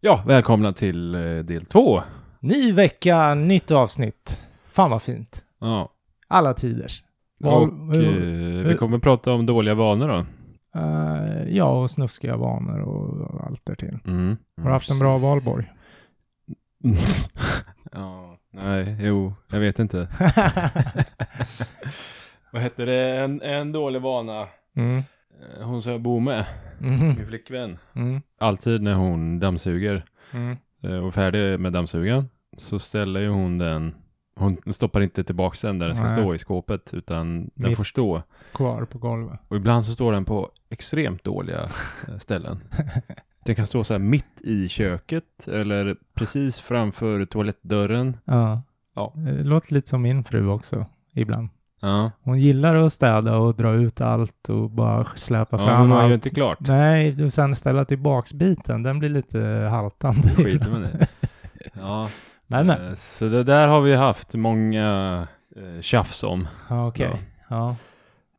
Ja, välkomna till del 2. Ny vecka, nytt avsnitt. Fan vad fint. Ja. Alla tiders. Och vi kommer prata om dåliga vanor då. Ja, och snuskiga vanor och allt där till. Har du haft en bra valborg? Ja, nej, jo, jag vet inte. Vad heter det? En dålig vana. Mm. Hon som jag bor med. Min flickvän. Alltid när hon dammsuger och färdig med dammsugan så ställer ju hon den. Hon stoppar inte tillbaka den där den ska stå i skåpet, utan den får stå kvar på golvet. Och ibland så står den på extremt dåliga ställen. Den kan stå så här mitt i köket eller precis framför toalettdörren. Ja. Det låter lite som min fru också ibland. Ja. Hon gillar att städa och dra ut allt och bara släpa fram allt. Ja, inte klart. Nej, och sen ställa tillbaksbiten. Den blir lite haltande. Skiter med det. Ja. Nej. Så det där har vi haft många tjafs om. Okej. Ja.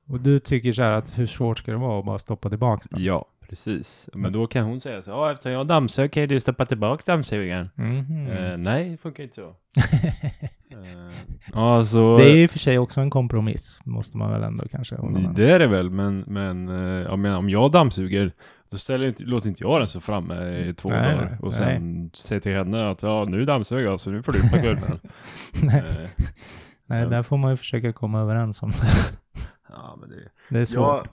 Och du tycker så här att hur svårt ska det vara att bara stoppa tillbaks den? Ja, precis. Men då kan hon säga så, eftersom jag dammsöker kan du stoppa tillbaks dammsugaren. Nej, det funkar inte så. Så... Det är i för sig också en kompromiss, måste man väl ändå kanske hålla med. Det är det väl, men om jag dammsuger så låter inte jag den så framme i 2 dagar. Och sen säger till henne att nu dammsuger jag så nu får du på gulden. Nej, där får man ju försöka komma överens om det. Men det är svårt. Ja,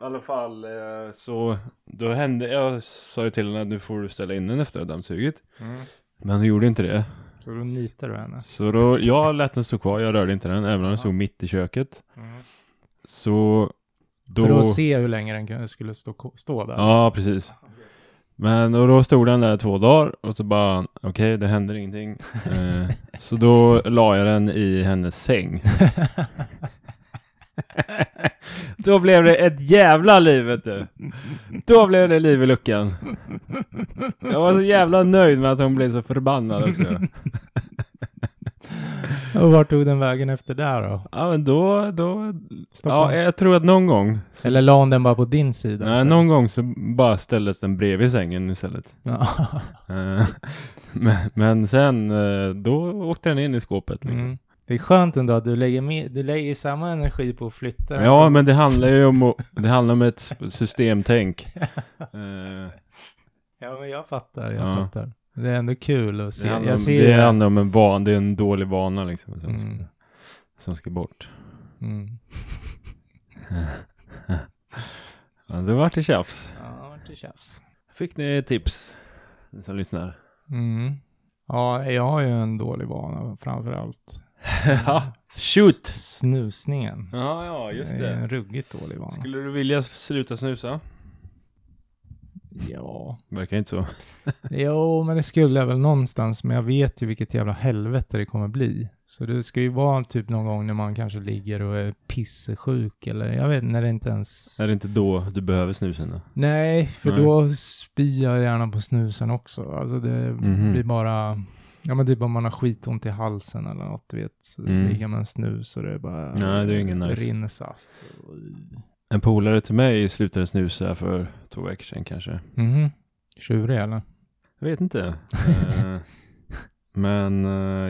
i alla fall så då hände, jag sa ju till henne att nu får du ställa in den efter dammsuget. Men hon gjorde inte det. Så då nitar du henne. Så då, jag lät den stå kvar, jag rörde inte den, även om den stod mitt i köket. Så då... För att se hur länge den skulle stå där. Ja, liksom. Precis. Men och då stod den där 2 dagar och så bara, okej, det händer ingenting. Så då la jag den i hennes säng. Då blev det ett jävla liv, vet du. Då blev det liv i luckan. Jag var så jävla nöjd med att hon blev så förbannad också. Och vart tog den vägen efter där då? Ja, men då jag tror att någon gång så... Eller la hon den bara på din sida? Nej, någon gång så bara ställdes den bredvid sängen istället. Men sen då åkte den in i skåpet liksom. Det är skönt ändå att du lägger samma energi på att flytta. Ja, men det handlar ju om ett systemtänk. Ja, men jag fattar. Det är ändå kul att se. Det handlar om en vana, det är en dålig vana liksom som ska bort. Ja, det var till tjafs. Fick ni tips som lyssnar? Ja, jag har ju en dålig vana framförallt. Shoot! Snusningen. Ja, just det. Det är en ruggigt dålig vana. Skulle du vilja sluta snusa? Ja. Verkar inte så. Jo, men det skulle jag väl någonstans. Men jag vet ju vilket jävla helvete det kommer bli. Så det ska ju vara typ någon gång när man kanske ligger och är pissesjuk. Eller jag vet när det inte ens... Är det inte då du behöver snusen då? Nej, för då spyr jag gärna på snusen också. Alltså det blir bara... Ja, men typ om man har skitont i halsen eller något, du vet. Ligger man snus och det är bara... Nej, det är ingen nice. Rinner saft. En polare till mig slutade snusa för 2 veckor sedan kanske. Tjurig eller? Jag vet inte. Men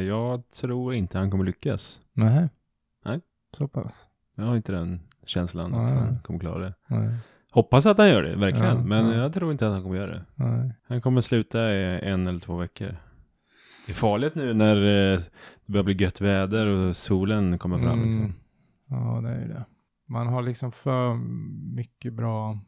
jag tror inte han kommer lyckas. Nej. Så pass. Jag har inte den känslan att han kommer klara det. Hoppas att han gör det, verkligen. Men jag tror inte att han kommer göra det. Han kommer sluta i 1 eller 2 veckor. Det är farligt nu när det börjar bli gött väder och solen kommer fram. Liksom. Ja, det är ju det. Man har liksom för mycket bra...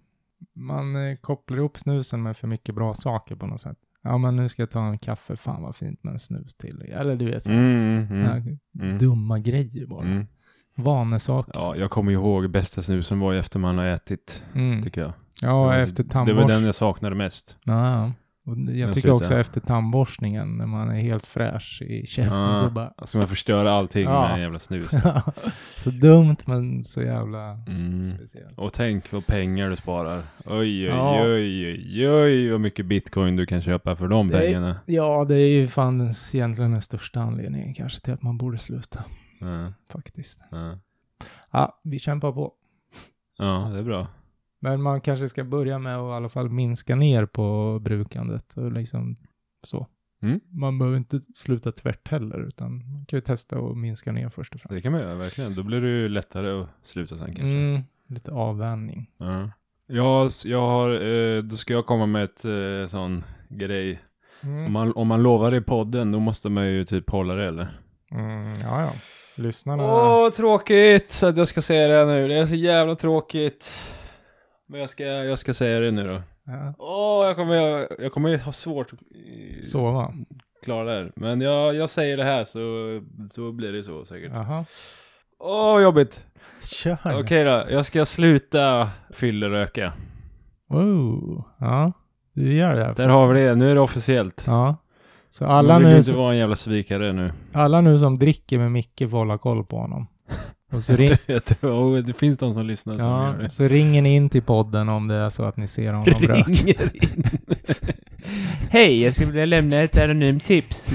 Man kopplar ihop snusen med för mycket bra saker på något sätt. Ja, men nu ska jag ta en kaffe. Fan vad fint med en snus till. Eller du vet, så dumma grejer bara. Vanesaker. Ja, jag kommer ihåg bästa snusen var ju efter man har ätit, tycker jag. Ja, efter tandborst. Det var den jag saknade mest. Och jag tycker också efter tandborstningen när man är helt fräsch i käften så bara... Alltså man förstör allting med en jävla snus. Så dumt men så jävla speciellt. Och tänk vad pengar du sparar. Oj, vad mycket bitcoin du kan köpa för de pengarna. Ja, det är ju fan egentligen den största anledningen kanske till att man borde sluta. Faktiskt. Ja, vi kämpar på. Ja, det är bra. Men man kanske ska börja med att i alla fall minska ner på brukandet och liksom så. Mm. Man behöver inte sluta tvärt heller utan man kan ju testa och minska ner först och främst. Det kan man göra verkligen. Då blir det ju lättare att sluta sen kanske. Mm, lite avvänjning. Jag har, då ska jag komma med ett sån grej. Mm. Om man lovar i podden då måste man ju typ hålla det eller? Ja. Lyssnarna. Åh, tråkigt så att jag ska säga det nu. Det är så jävla tråkigt. Men jag ska säga det nu då. Jag kommer ha svårt att sova. Klara det här. Men jag säger det här så blir det så säkert. Jobbigt. Kör. Okej då, jag ska sluta fylleröka. Wow. Ja, du gör det. Där har vi det, nu är det officiellt. Ja. Så alla nu inte vara en jävla svikare nu. Alla nu som dricker med Micke får hålla koll på honom. Och så det finns de som lyssnar som gör det. Så ringer ni in till podden om det är så att ni ser honom röker. Hej, jag skulle vilja lämna ett anonymt tips.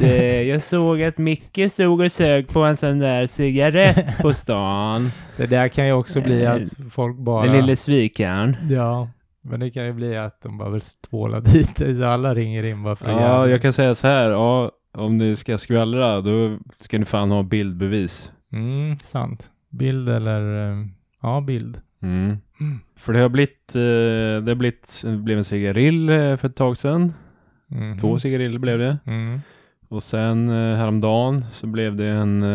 Jag såg att Micke såg och sög på en sån där cigarett på stan. Det där kan ju också bli att folk bara... Den lille svikaren. Ja, men det kan ju bli att de bara vill tvåla dit. Så alla ringer in bara för att... Ja, jag kan säga så här. Ja, om ni ska skvallra, då ska ni fan ha bildbevis. Mm, sant. Bild eller... Ja, bild. Mm. Mm. För det har blivit... Det blev en cigarill för ett tag sedan. Mm. 2 cigariller blev det. Mm. Och sen häromdagen så blev det en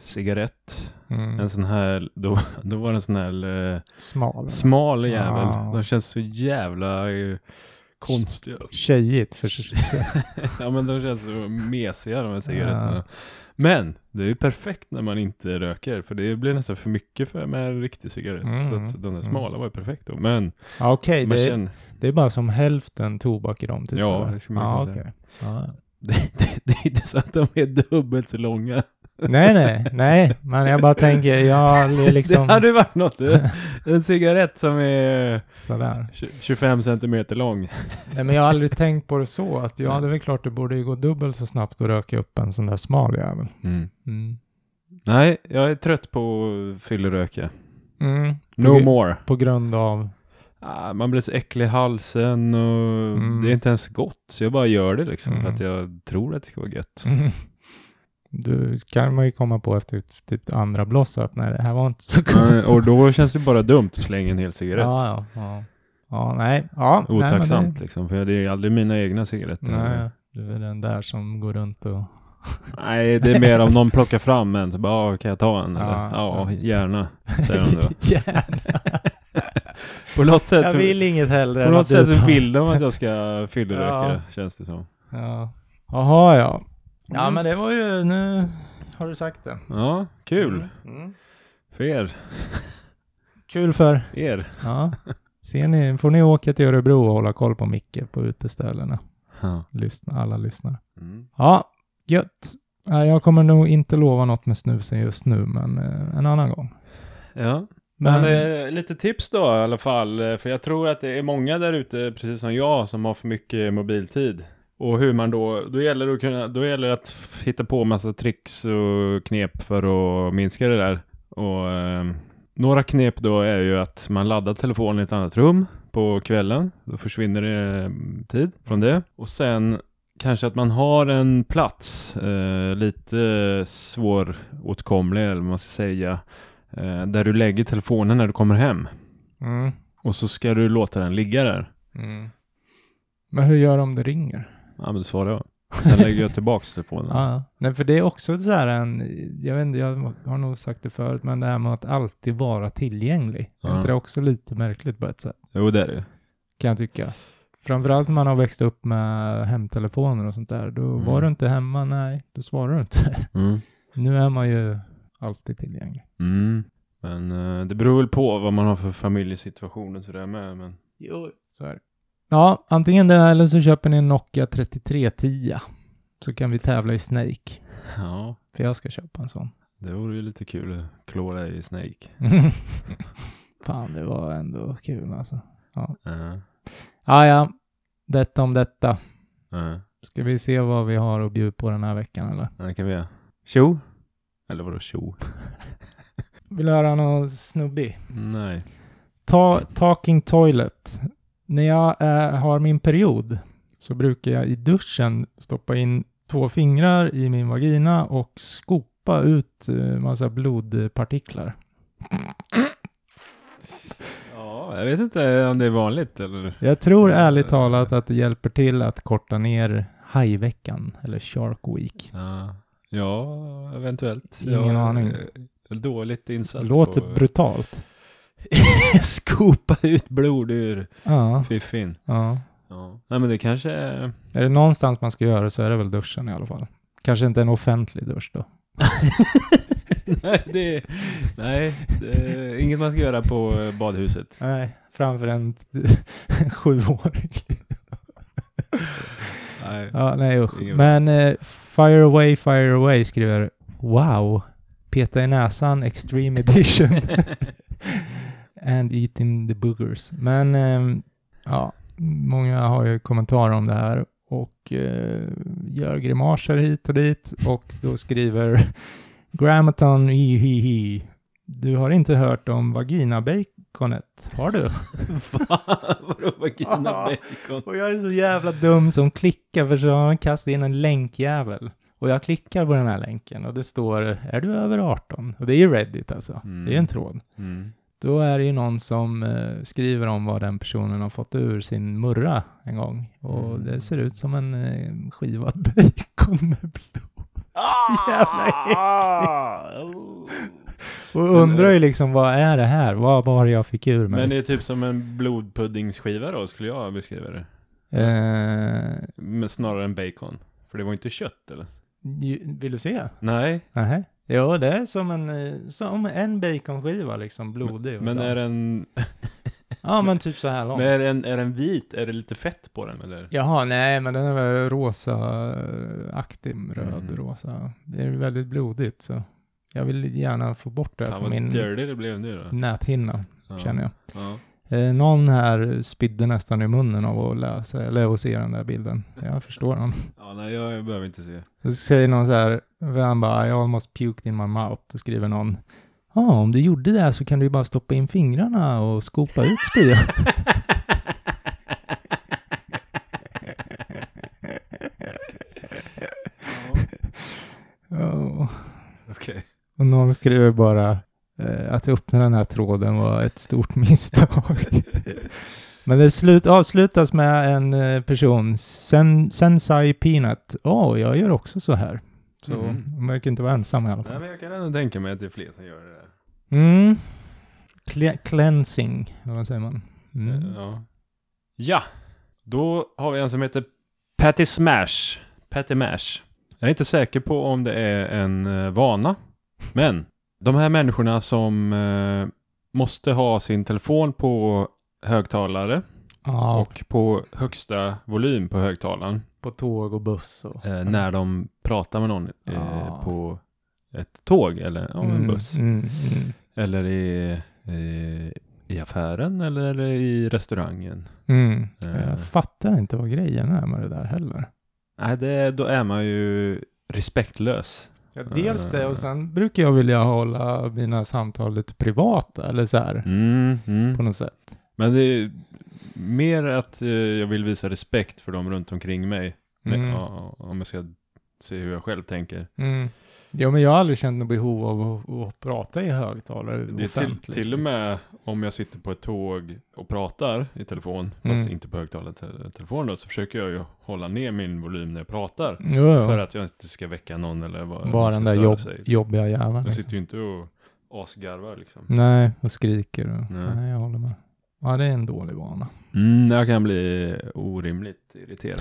cigarett. Mm. En sån här... Då var det en sån här... Smal jävel. Wow. De känns så jävla... konstiga. Tjejigt för sig. Ja, men de känns så mesiga de här cigaretterna. Ja. Men det är ju perfekt när man inte röker. För det blir nästan för mycket med en riktig cigarett. Så att de där smala var ju perfekt då. Men... Ja, okej. Okay. Det är bara som hälften tobak i dem. Typ, ja, eller? Det ska man säga. Okay. Ja. Det är inte så att de är dubbelt så långa. Nej. Men jag bara tänker, liksom... Det hade varit något. En cigarett som är sådär. 25 centimeter lång. Nej, men jag har aldrig tänkt på det så. Att det är väl klart det borde ju gå dubbelt så snabbt att röka upp en sån där smal jävel. Mm. Nej, jag är trött på fylleröka. No more. På grund av... Man blir så äcklig i halsen och det är inte ens gott. Så jag bara gör det liksom för att jag tror att det ska vara gött. Du kan man ju komma på efter typ andra blossa att nej, det här var inte så gott. Och då känns det bara dumt att slänga en hel cigarett. Otacksamt nej, det... liksom. För det är aldrig mina egna cigaretter. Nej, du är den där som går runt och... Nej, det är mer om någon plockar fram en så bara, kan jag ta en? Eller? Ja, gärna, säger de då. Gärna. På något sätt jag vill inget hellre. På något sätt så vill de att jag ska fylla röka, känns det som. Ja. Jaha, ja. Ja, men det var ju... Nu har du sagt det. Ja, kul. För er. Kul för er. Ja. Ser ni, får ni åka till Örebro och hålla koll på Micke på uteställena. Ja. Alla lyssnare. Ja, gött. Jag kommer nog inte lova något med snusen just nu, men en annan gång. Ja. Men lite tips då i alla fall. För jag tror att det är många där ute, precis som jag, som har för mycket mobiltid. Och hur man då gäller det att hitta på massa tricks och knep för att minska det där. Och några knep då är ju att man laddar telefonen i ett annat rum på kvällen. Då försvinner det tid från det. Och sen kanske att man har en plats lite svåråtkomlig eller vad man ska säga. Där du lägger telefonen när du kommer hem. Och så ska du låta den ligga där. Men hur gör de om det ringer? Ja, men du svarar jag. Sen lägger jag tillbaka telefonen. Nej, för det är också så här jag vet inte, jag har nog sagt det förut, men det här med att alltid vara tillgänglig. Det är också lite märkligt på ett sätt. Jo, det är det. Kan jag tycka. Framförallt när man har växt upp med hemtelefoner och sånt där. Då var du inte hemma, nej. Då svarar du inte. Nu är man ju alltid tillgänglig. Men det beror väl på vad man har för familjesituationen så det är med. Men... Jo, så är det. Ja, antingen det här eller så köper ni en Nokia 3310. Så kan vi tävla i Snake. Ja. För jag ska köpa en sån. Det vore ju lite kul att klåra i Snake. Fan, det var ändå kul alltså. Ja. Uh-huh. Ah, ja, detta om detta. Uh-huh. Ska vi se vad vi har att bjuda på den här veckan eller? Ja, det kan vi göra. Tjo? Eller vadå tjo? Vill du höra någon snubbig? Nej. Talking toilet. När jag har min period så brukar jag i duschen stoppa in 2 fingrar i min vagina och skopa ut massa blodpartiklar. Ja, jag vet inte om det är vanligt. Eller? Jag tror ärligt talat att det hjälper till att korta ner hajveckan eller shark week. Ja, eventuellt. Ingen aning. Dåligt insatt. Låter brutalt. Skopa ut blod ur fiffin. Ja. Nej, men det kanske är det någonstans man ska göra så är det väl duschen i alla fall. Kanske inte en offentlig dusch då. Nej, det är inget man ska göra på badhuset. Nej, framför en 7-årig. Nej. Ja, nej usch. Men fire away skriver wow. Peta i näsan, extreme edition. And eating the boogers. Men ja, många har ju kommentarer om det här och gör grimaser hit och dit. Och då skriver Grammaton, hi. Du har inte hört om vaginabaconet, har du? Vadå vaginabacon? Och jag är så jävla dum som klickar för så han kastar in en länkjävel. Och jag klickar på den här länken och det står, är du över 18? Och det är ju Reddit alltså, det är en tråd. Mm. Då är det ju någon som skriver om vad den personen har fått ur sin murra en gång. Och det ser ut som en skivad bacon med blod. Jävla äckligt. Och undrar ju liksom, vad är det här? Vad var det jag fick ur mig? Men det är typ som en blodpuddingsskiva då, skulle jag beskriva det. Men snarare än bacon. För det var inte kött, eller? Vill du se? Nej. Aha. Ja, det är som en baconskiva liksom, blodig. Men är den... ja, men typ så här lång. Men är den vit? Är det lite fett på den, eller? Jaha, nej, men den är väl rosa-aktig, röd-rosa. Det är väldigt blodigt, så jag vill gärna få bort det från min näthinna, känner jag. Ja. Någon här spydde nästan i munnen av att läsa eller att se den där bilden. Jag förstår honom. Ja, nej, jag behöver inte se. Så säger någon så här, han bara, I almost puked in my mouth. Då skriver någon, om du gjorde det så kan du ju bara stoppa in fingrarna och skopa ut spya. Okej. Och någon skriver bara, att öppna den här tråden var ett stort misstag. Men det avslutas med en person. Sensei Peanut. Jag gör också så här. Så man verkar inte vara ensam i alla fall. Nej, men jag kan ändå tänka mig att det är fler som gör det där. Mm. Cleansing. Vad säger man? Mm. Ja. Då har vi en som heter Patty Mash. Jag är inte säker på om det är en vana. Men... de här människorna som måste ha sin telefon på högtalare och på högsta volym på högtalaren. På tåg och buss. Och. När de pratar med någon på ett tåg eller en buss. Mm. Eller i affären eller i restaurangen. Mm. Jag fattar inte vad grejen är med det där heller. Nej, då är man ju respektlös. Ja, dels det, och sen brukar jag vilja hålla mina samtal lite privata eller så här, på något sätt. Men det är mer att jag vill visa respekt för dem runt omkring mig, om jag ska se hur jag själv tänker. Mm. Ja, men jag har aldrig känt något behov av att prata i högtalare. Det är till och med om jag sitter på ett tåg och pratar i telefon, fast inte på högtalare telefon då, så försöker jag ju hålla ner min volym när jag pratar. Jo. För att jag inte ska väcka någon eller bara den där jobbiga jäveln. Jag sitter ju inte och asgarvar liksom. Nej, och skriker. Nej, jag håller med. Ja, det är en dålig vana. Jag kan bli orimligt irriterad.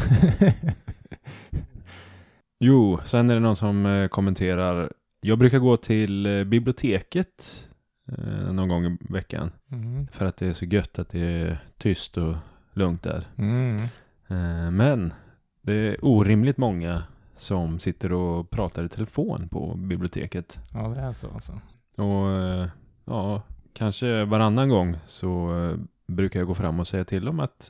Jo, sen är det någon som kommenterar. Jag brukar gå till biblioteket någon gång i veckan. För att det är så gött att det är tyst och lugnt där. Mm. Men det är orimligt många som sitter och pratar i telefon på biblioteket. Ja, det är så alltså. Och ja, kanske varannan gång så brukar jag gå fram och säga till dem att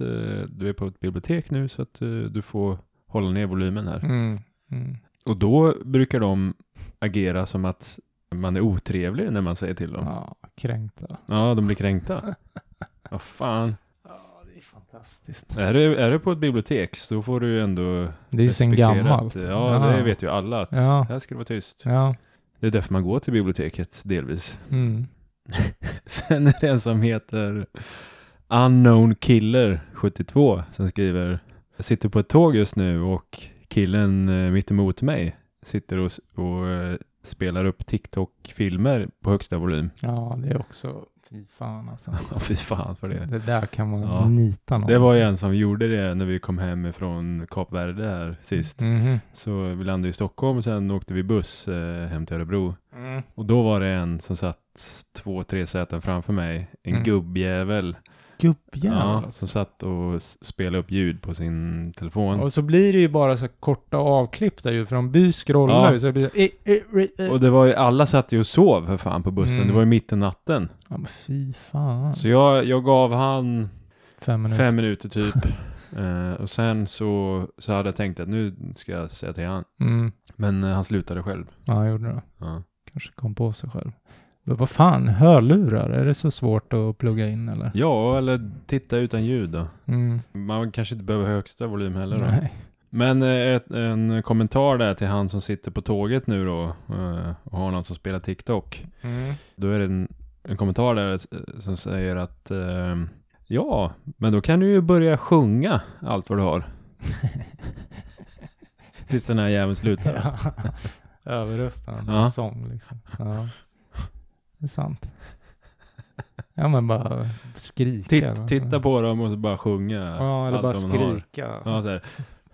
du är på ett bibliotek nu så att du får hålla ner volymen här. Mm. Mm. Och då brukar de agera som att man är otrevlig när man säger till dem. Ja, kränkta. Ja, de blir kränkta. Vad fan. Ja, det är fantastiskt. Är du på ett bibliotek så får du ändå... Det är ju sen gammalt. Ja, det vet ju alla att här ska det vara tyst. Ja. Det är därför man går till biblioteket delvis. Mm. Sen är det en som heter Unknown Killer 72 som skriver: jag sitter på ett tåg just nu och killen mitt emot mig sitter och spelar upp TikTok-filmer på högsta volym. Ja, det är också... Fy fan alltså. Ja, fy fan för det. Det där kan man nita någon. Det var ju en som gjorde det när vi kom hem från Kap Verde här sist. Mm-hmm. Så vi landade i Stockholm och sen åkte vi buss hem till Örebro. Mm. Och då var det en som satt 2-3 säten framför mig. En gubbjävel. Ja, som satt och spelade upp ljud på sin telefon. Och så blir det ju bara så korta avklippta ljud. För de byskrollar ju. Ja. Och det var ju, alla satt ju och sov för fan på bussen. Mm. Det var ju mitt i natten. Ja, men fy fan. Så jag gav han 5 minuter typ. Och sen så hade jag tänkt att nu ska jag säga till han. Mm. Men han slutade själv. Ja, han gjorde det. Ja. Kanske kom på sig själv. Vad fan, hörlurar? Är det så svårt att plugga in eller? Ja, eller titta utan ljud då. Mm. Man kanske inte behöver högsta volym heller då. Nej. Men en kommentar där till han som sitter på tåget nu då och har någon som spelar TikTok. Mm. Då är det en kommentar där som säger att ja, men då kan du ju börja sjunga allt vad du har. Tills den här jäveln slutar. Överröstar en sång liksom. Ja. Det är sant. Ja, men bara skrika. Titta på dem och så bara sjunga. Ja, eller bara skrika. Ja, så här.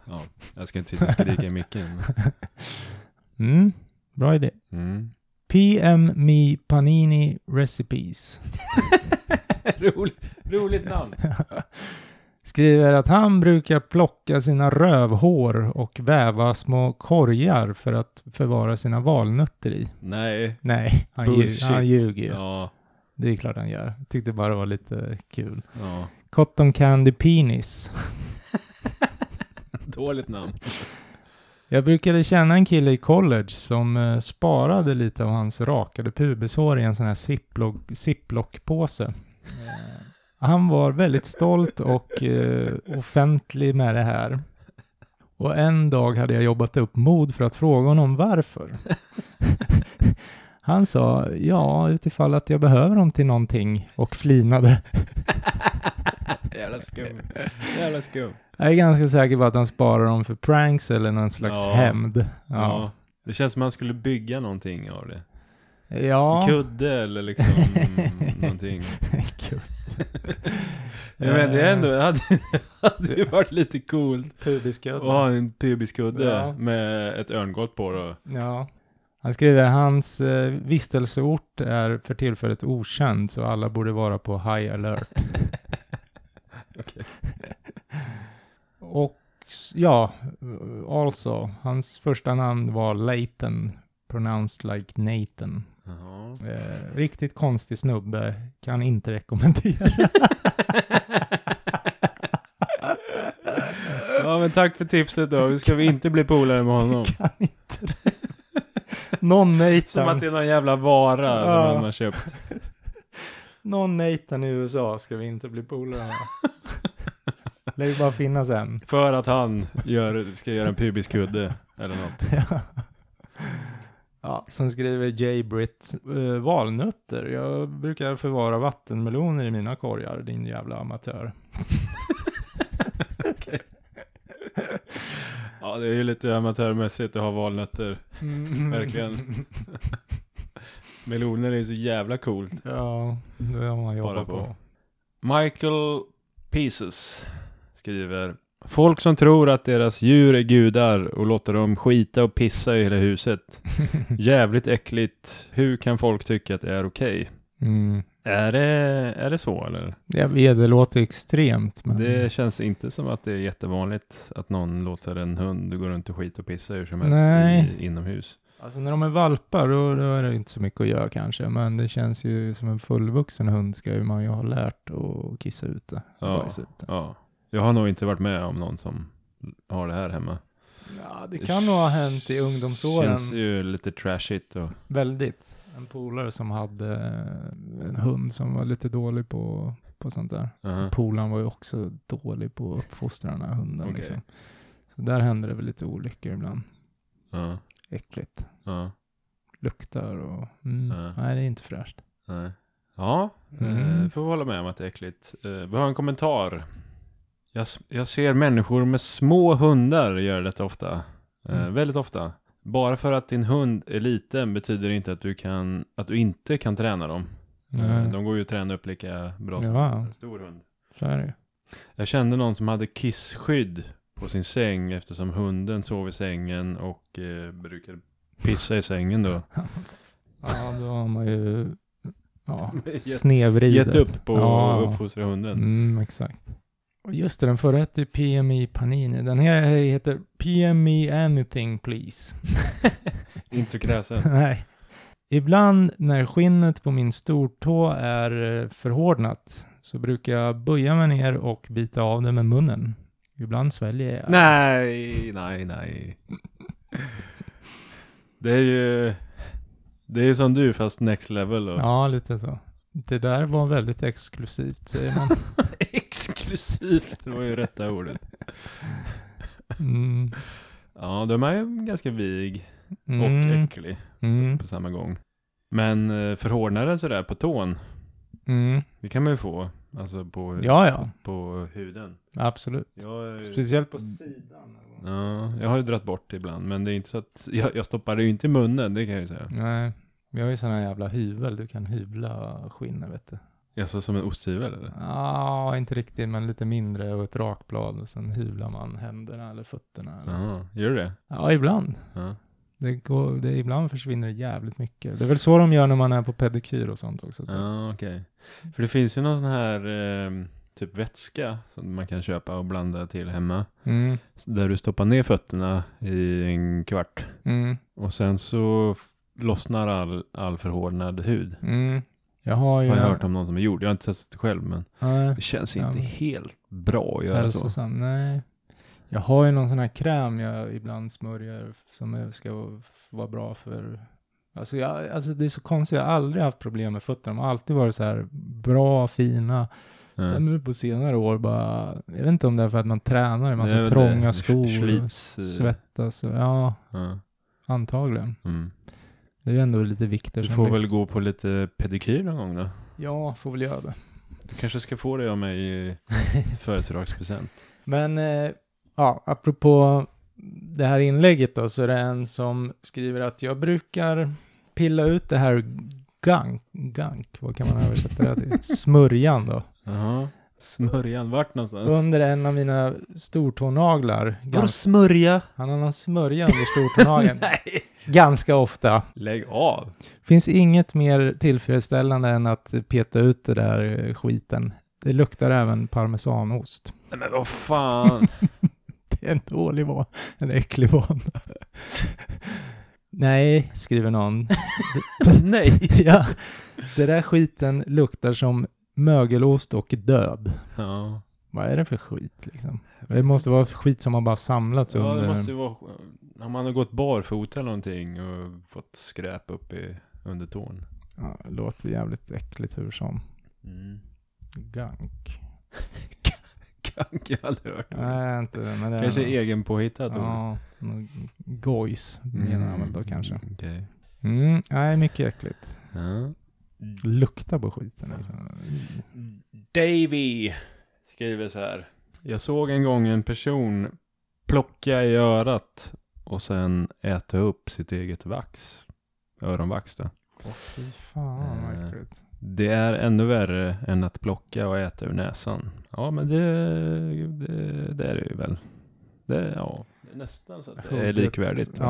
Ja, jag ska inte sitta och skrika i micken. Mm, bra idé. Mm. PM me panini recipes. Roligt namn. Skriver att han brukar plocka sina rövhår och väva små korgar för att förvara sina valnötter i. Nej, han ljuger ju. Ja. Det är klart han gör. Tyckte bara det var lite kul. Ja. Cotton Candy Penis. Dåligt namn. Jag brukade känna en kille i college som sparade lite av hans rakade pubeshår i en sån här ziplock-påse. Han var väldigt stolt och offentlig med det här. Och en dag hade jag jobbat upp mod för att fråga honom varför. Han sa, utifall att jag behöver dem till någonting. Och flinade. Jävla skum. Jag är ganska säker på att han sparar dem för pranks eller någon slags hämnd. Ja. Det känns som att man skulle bygga någonting av det. Ja. En kudde eller liksom någonting. Jag vet inte, ändå hade ju varit lite coolt. Pubiskudde. Och ha en pubiskudde med ett örngott på då. Ja. Han skriver, hans vistelseort är för tillfället okänd så alla borde vara på high alert. Okay. Och alltså hans första namn var Leighton. Pronounced like Nathan. Uh-huh. Riktigt konstig snubbe. Kan inte rekommendera. Ja, men tack för tipset då. Nu ska vi inte bli polare med honom. Kan inte det. Någon Nathan. Som att det är någon jävla vara som man har köpt. Någon Nathan i USA ska vi inte bli polare med. Lär ju bara finnas en. För att han ska göra en pubiskudde eller något. Ja. Ja, sen skriver J. Britt valnötter. Jag brukar förvara vattenmeloner i mina korgar, din jävla amatör. Okay. Ja, det är ju lite amatörmässigt att ha valnötter. Verkligen. Meloner är ju så jävla coolt. Ja, det har man jobbat på. Michael Pieces skriver: folk som tror att deras djur är gudar och låter dem skita och pissa i hela huset. Jävligt äckligt. Hur kan folk tycka att det är okej? Mm. Är det så eller? Jag vet, det låter extremt. Men... det känns inte som att det är jättevanligt att någon låter en hund gå runt och skit och pissa hur som helst inomhus. Alltså när de är valpar då är det inte så mycket att göra kanske. Men det känns ju som en fullvuxen hund ska ju man ju ha lärt att kissa ute. Ja, ja. Jag har nog inte varit med om någon som har det här hemma. Ja, det kan nog ha hänt i ungdomsåren. Känns ju lite trashigt. Och... väldigt. En polare som hade en hund som var lite dålig på sånt där. Uh-huh. Polaren var ju också dålig på att uppfostra den här hunden. Okay. Liksom. Så där händer det väl lite olyckor ibland. Uh-huh. Äckligt. Uh-huh. Luktar och... uh-huh. Nej, det är inte fräscht. Uh-huh. Ja, får hålla med om att det är äckligt. Vi har en kommentar. Jag ser människor med små hundar gör detta ofta. Väldigt ofta. Bara för att din hund är liten betyder det inte att du inte kan träna dem. Nej. De går ju att träna upp lika bra som en stor hund. Så är det. Jag kände någon som hade kissskydd på sin säng eftersom hunden sov i sängen och brukade pissa i sängen då. Ja, då har man ju snevridet. Gett upp på uppfostra hunden. Mm, exakt. Och just det, den förra heter PMI Panini. Den här heter PMI Anything Please. Inte så kräsen. Nej. Ibland när skinnet på min stortå är förhårdnat så brukar jag böja mig ner och bita av det med munnen. Ibland sväljer jag. Nej. Det är ju som du fast next level. Och... ja, lite så. Det där var väldigt exklusivt, säger man. Exklusivt, det var ju rätta ordet. Mm. Ja, de är ganska vig och äcklig på samma gång. Men förhårdnare sådär på tån, det kan man ju få. Alltså på huden. Absolut. Speciellt på sidan. Ja, jag har ju dratt bort ibland, men det är inte så att... jag stoppar det ju inte i munnen, det kan jag ju säga. Nej, jag har ju sådana jävla hyvel, du kan hyvla skinnet, vet du. Alltså som en osthyvel eller? Ja, inte riktigt, men lite mindre och ett rakblad och sen hyvlar man händerna eller fötterna. Eller. Aha, gör du det? Ja, ibland. Ja. Ibland försvinner det jävligt mycket. Det är väl så de gör när man är på pedikyr och sånt också. Ja, okej. Okay. För det finns ju någon sån här typ vätska som man kan köpa och blanda till hemma. Mm. Där du stoppar ner fötterna i en kvart. Mm. Och sen så lossnar all förhårdnad hud. Mm. Jag har hört om någon som är gjord. Jag har inte testat det själv, men det känns inte helt bra att göra hälsosam. Så. Nej. Jag har ju någon sån här kräm jag ibland smörjer som ska vara bra för... Alltså det är så konstigt. Jag har aldrig haft problem med fötterna. De har alltid varit så här bra, fina. Mm. Sen nu på senare år bara... jag vet inte om det är för att man tränar i massa trånga skor. Slits. Svettas. Och, antagligen. Mm. Det är ju ändå lite viktigt. Du får väl gå på lite pedikyr någon gång då? Ja, får väl göra det. Du kanske ska få det av mig i födelsedagspresent. Men apropå det här inlägget då, så är det en som skriver att jag brukar pilla ut det här gunk, vad kan man översätta det till? Smörjan då. Jaha. Smörjan, vart någonstans? Under en av mina stortånaglar. Vadå smörja? Han har någon smörja under stortånageln. Nej. Ganska ofta. Lägg av. Finns inget mer tillfredsställande än att peta ut det där skiten. Det luktar även parmesanost. Nej, men vad fan. Det är en dålig van. En äcklig van. Nej, skriver någon. Nej. Ja. Det där skiten luktar som mögelost och död. Ja. Vad är det för skit liksom? Det måste vara skit som man bara samlats under. Ja, det måste ju vara... om man har gått barfota eller någonting och fått skräp upp under tån. Ja, det låter jävligt äckligt hur som. Mm. Gunk. Gunk, jag har aldrig hört det. Nej, inte det. Men det kanske är egen påhittat. Ja, gojs menar jag väl då kanske. Okej. Okay. Nej, mycket äckligt. Ja. Lukta på skiten. Liksom. Davy skriver så här. Jag såg en gång en person plocka i örat och sen äta upp sitt eget vax. Öronvax då. Åh, fy fan. Det är ännu värre än att plocka och äta ur näsan. Ja, men det är det ju väl. Det är nästan så att det är likvärdigt. Va?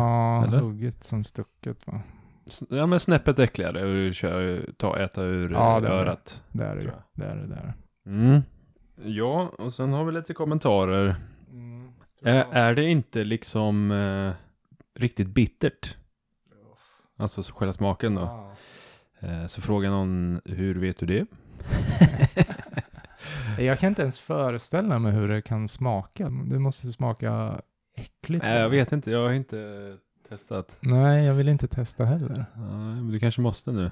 Ja, hugget som stucket va. Ja, men snäppet äckligare och äta ur örat. Ja, det är det. Mm. Ja, och sen har vi lite kommentarer. Mm, är det inte liksom riktigt bittert? Alltså själva smaken då. Ah. Så frågar någon, hur vet du det? Jag kan inte ens föreställa mig hur det kan smaka. Det måste smaka äckligt. Nej, jag vet inte. Jag har inte testat. Nej, jag vill inte testa heller. Ja, men du kanske måste nu.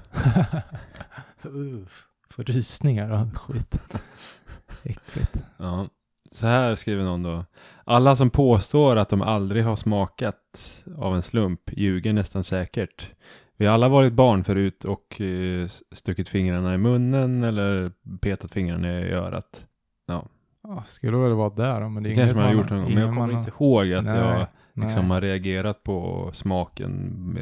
Får rysningar och skit. Äckligt. Ja. Så här skriver någon då. Alla som påstår att de aldrig har smakat av en slump ljuger nästan säkert. Vi har alla varit barn förut och stuckit fingrarna i munnen eller petat fingrarna i örat. Ja. Ja, skulle väl vara där. Men det kanske man har gjort någon gång. Men jag kommer inte ihåg att jag har reagerat på smaken.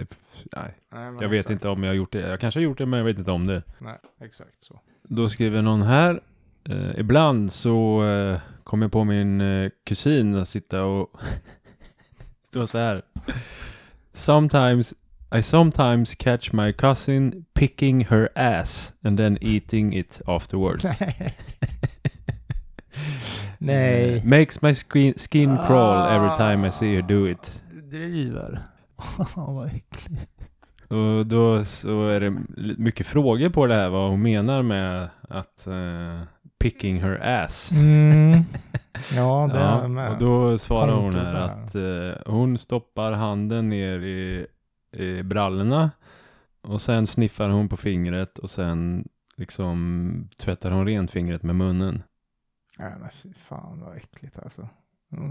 Jag vet inte om jag har gjort det. Jag kanske har gjort det, men jag vet inte om det. Nej, exakt så. Då skriver någon här. Ibland så kommer jag på min kusin att sitta och stå så här. I sometimes catch my cousin picking her ass and then eating it afterwards. Nej. Makes my skin crawl every time I see her do it. Driver. Vad äckligt. Och då så är det mycket frågor på det här, vad hon menar med att picking her ass. Mm. Ja, det är med. Och då svarar hon här att hon stoppar handen ner i brallorna och sen sniffar hon på fingret och sen liksom tvättar hon rent fingret med munnen. Ja, men fy fan vad äckligt alltså.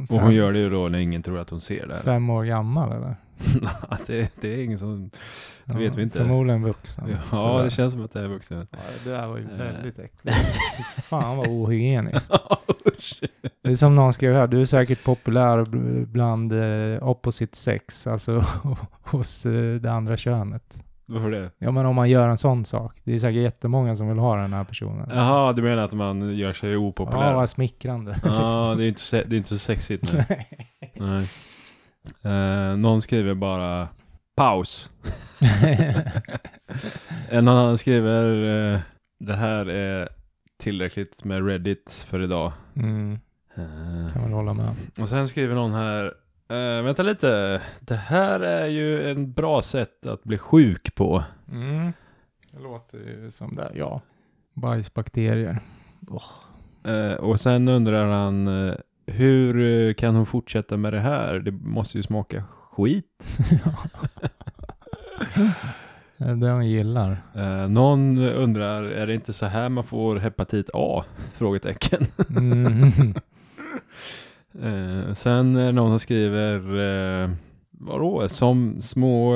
Och hon gör det ju då när ingen tror att hon ser det. 5 år gammal eller? det är ingen som... Det vet vi inte. Förmodligen vuxen. Ja, det känns som att det är vuxen. Ja, det där var ju väldigt äckligt. Fan vad ohygieniskt. Det är som någon skrev här. Du är säkert populär bland opposite sex. Alltså hos det andra könet. Varför det? Ja, men om man gör en sån sak. Det är säkert jättemånga som vill ha den här personen. Jaha, du menar att man gör sig opopulär? Ja, vad smickrande. Ja, det är inte så sexigt. Nej. Nej. Någon skriver bara paus. En annan skriver det här är tillräckligt med Reddit för idag. Mm. Kan man hålla med. Och sen skriver någon här vänta lite, det här är ju en bra sätt att bli sjuk på. Mm. Det låter ju som det, ja. Bajsbakterier. Oh. Och sen undrar han hur kan hon fortsätta med det här? Det måste ju smaka skit. Det är det hon gillar. Någon undrar, är det inte så här man får hepatit A? Frågetecken. Mm. Sen är det någon som skriver vadå? Som små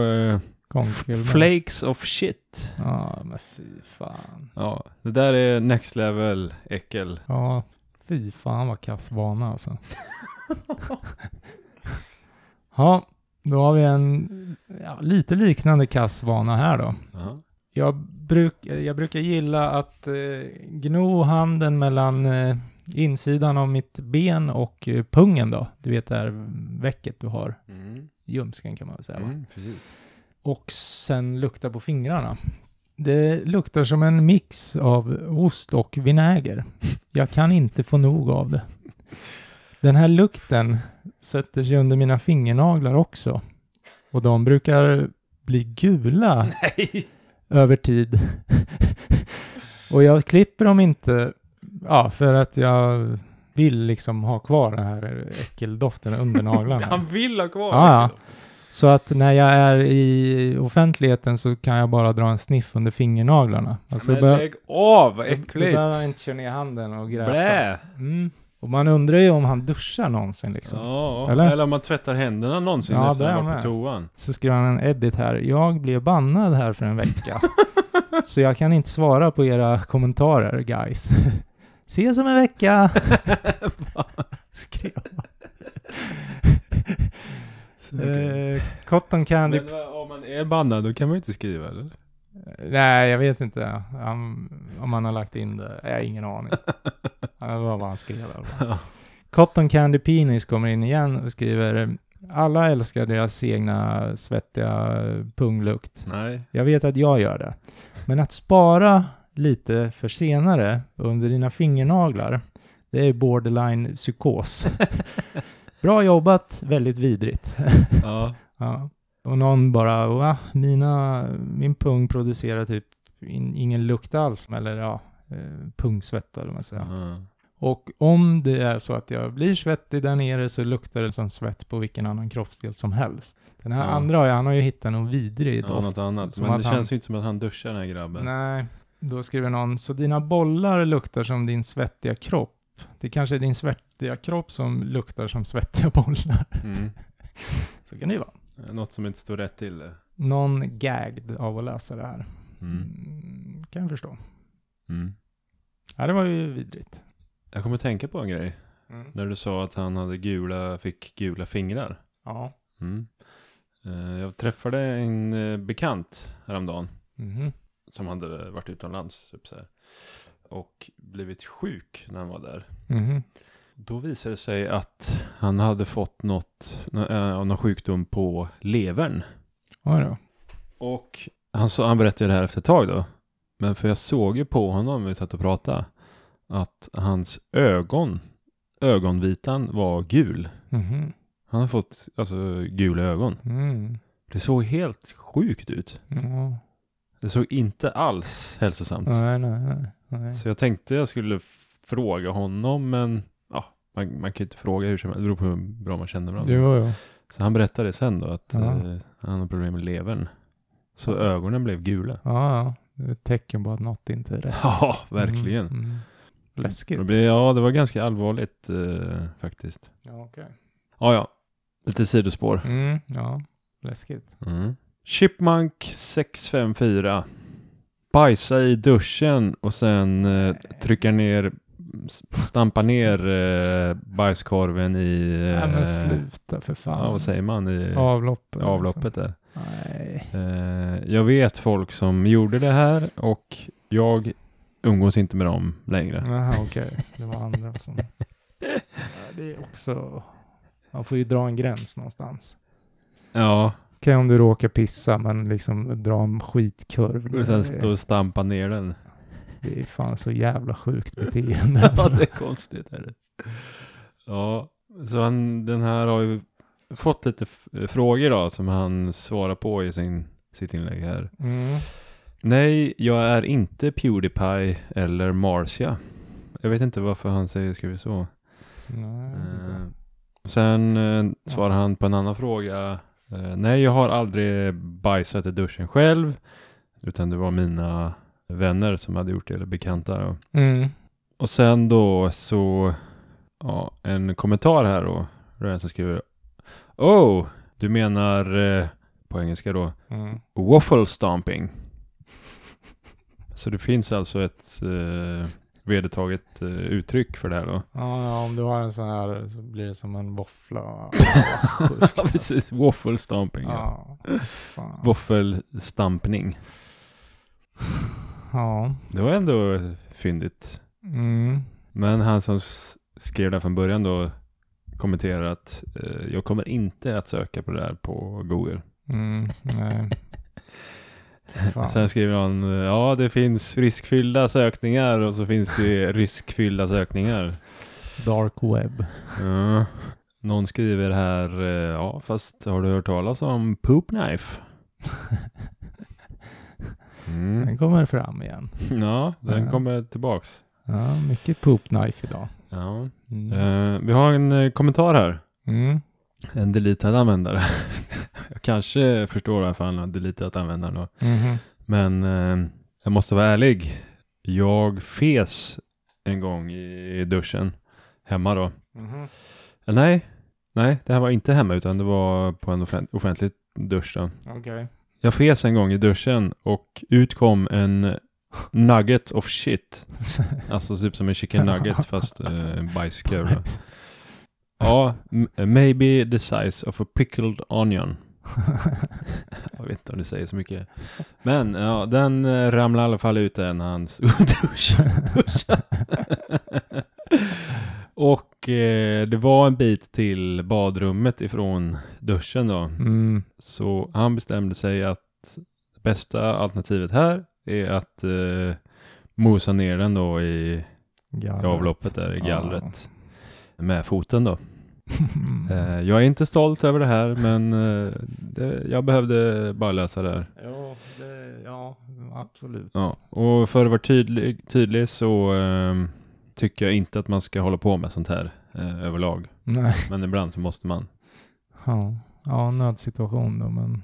flakes of shit. Ja, men fy fan. Ja, det där är next level äckel. Ja. Fy fan vad kassvana alltså. Ja, då har vi en lite liknande kassvana här då. Uh-huh. Jag brukar gilla att gno handen mellan insidan av mitt ben och pungen då. Du vet det här väcket du har. Mm. Ljumsken kan man väl säga va? Mm, precis. Och sen lukta på fingrarna. Det luktar som en mix av ost och vinäger. Jag kan inte få nog av det. Den här lukten sätter sig under mina fingernaglar också. Och de brukar bli gula över tid. Och jag klipper dem inte för att jag vill liksom ha kvar den här äckeldoften under naglarna. Han vill ha kvar den. Så att när jag är i offentligheten så kan jag bara dra en sniff under fingernaglarna. Alltså men lägg av, vad äckligt. Du behöver inte köra ner handen och gräpa. Mm. Och man undrar ju om han duschar någonsin liksom. Ja, eller om man tvättar händerna någonsin efter han varit på toan. Så skriver han en edit här. Jag blev bannad här för en vecka. Så jag kan inte svara på era kommentarer, guys. Ses om en vecka. Skrev han. Okay. Cotton candy. Men om man är bannad då kan man ju inte skriva eller? Nej, jag vet inte om han har lagt in det. Jag har ingen aning. Det var vad han skrev. Cotton candy penis kommer in igen och skriver Alla älskar deras egna svettiga punglukt. Nej. Jag vet att jag gör det. Men att spara lite för senare under dina fingernaglar, det är borderline psykos. Bra jobbat, väldigt vidrigt. Ja. Ja. Och någon bara, va? Min pung producerar typ ingen lukt alls. Eller ja, pungsvett eller vad man säger. Mm. Och om det är så att jag blir svettig där nere så luktar det som svett på vilken annan kroppsdel som helst. Den här andra, han har ju hittat någon vidrig doft. Något annat. Men det känns ju inte som att han duschar den här grabben. Nej, då skriver någon, så dina bollar luktar som din svettiga kropp. Det kanske är din svettiga kropp som luktar som svettiga bollar. Mm. Så kan det ju vara. Något som inte står rätt till. Någon gagged av att läsa det här. Mm. Kan jag förstå. Mm. Ja, det var ju vidrigt. Jag kommer tänka på en grej. Mm. När du sa att han hade fick gula fingrar. Ja. Mm. Jag träffade en bekant häromdagen. Mm. Som hade varit utomlands. Typ så här, och blivit sjuk när han var där. Mm. Då visade det sig att han hade fått någon sjukdom på levern. Ja då. Och han berättade det här efter ett tag då. Men för jag såg ju på honom när vi satt och pratade. Att hans ögonvitan var gul. Mm. Han har fått gula ögon. Mm. Det såg helt sjukt ut. Mm. Det såg inte alls hälsosamt. Nej. Så jag tänkte jag skulle fråga honom. Men ja, man kan inte fråga hur som helst. Det beror på hur bra man känner varandra. Jo. Så han berättade sen då att han har problem med levern. Så ögonen blev gula. Ja. Det är ett tecken på att något inte är rätt. Ja, verkligen. Mm. Läskigt. Ja, det var ganska allvarligt faktiskt. Ja, okej. Ja. Lite sidospår. Mm, ja, läskigt. Mm. Chipmunk 654. Bajsa i duschen och sen stampa ner bajskorven i... Nej, men sluta för fan. Ja, vad säger man? I avloppet där. Nej. Jag vet folk som gjorde det här och jag... umgås inte med dem längre. Jaha, okej. Det var andra som... Det är också... Man får ju dra en gräns någonstans. Ja. Okej, om du råkar pissa, men liksom dra en skitkurv. Och sen stå och stampa ner den. Det är fan så jävla sjukt beteende. Ja, det är konstigt. Är det. Ja, så den här har ju fått lite frågor då, som han svarar på i sitt inlägg här. Mm. Nej, jag är inte PewDiePie eller Marcia. Jag vet inte varför han skriver så. Nej, inte. Sen svarar han på en annan fråga. Nej, jag har aldrig bajsat i duschen själv. Utan det var mina vänner som hade gjort det, eller bekanta. Då. Mm. Och sen då så... Ja, en kommentar här då. Röjan som skriver... Oh, du menar... på engelska då. Mm. Waffle stomping. Så det finns alltså ett vedertaget uttryck för det här då. Ja, om du har en sån här så blir det som en våffla. Ja, precis. Waffle-stampning. Ja. Waffle-stampning. Ja. Det var ändå fyndigt. Mm. Men han som skrev där från början då kommenterade att jag kommer inte att söka på det där på Google. Mm, nej. Fan. Sen skriver han, ja det finns riskfyllda sökningar och så finns det riskfyllda sökningar. Dark web. Ja. Någon skriver här, ja fast har du hört talas om poop knife? Mm. Den kommer fram igen. Ja, den kommer tillbaks. Ja, mycket poop knife idag. Ja. Mm. Vi har en kommentar här. Mm. En deletad användare. Jag kanske förstår varför han har deletat användaren då. Mm-hmm. Men jag måste vara ärlig. Jag fes en gång i duschen. Hemma då. Mm-hmm. Nej, det här var inte hemma utan det var på en offentlig dusch då. Okay. Jag fes en gång i duschen och utkom en nugget of shit. Alltså typ som en chicken nugget fast en bajskorv då. Ja, maybe the size of a pickled onion. Jag vet inte om det säger så mycket. Men ja, den ramlar i alla fall ut när han duschade. Och Och det var en bit till badrummet ifrån duschen då. Mm. Så han bestämde sig att bästa alternativet här är att mosa ner den då i avloppet där i gallret med foten då. Jag är inte stolt över det här, men jag behövde bara läsa det här. Ja, absolut. Ja, och för att vara tydlig så tycker jag inte att man ska hålla på med sånt här överlag. Nej. Men ibland så måste man. Ja, nödsituation då, men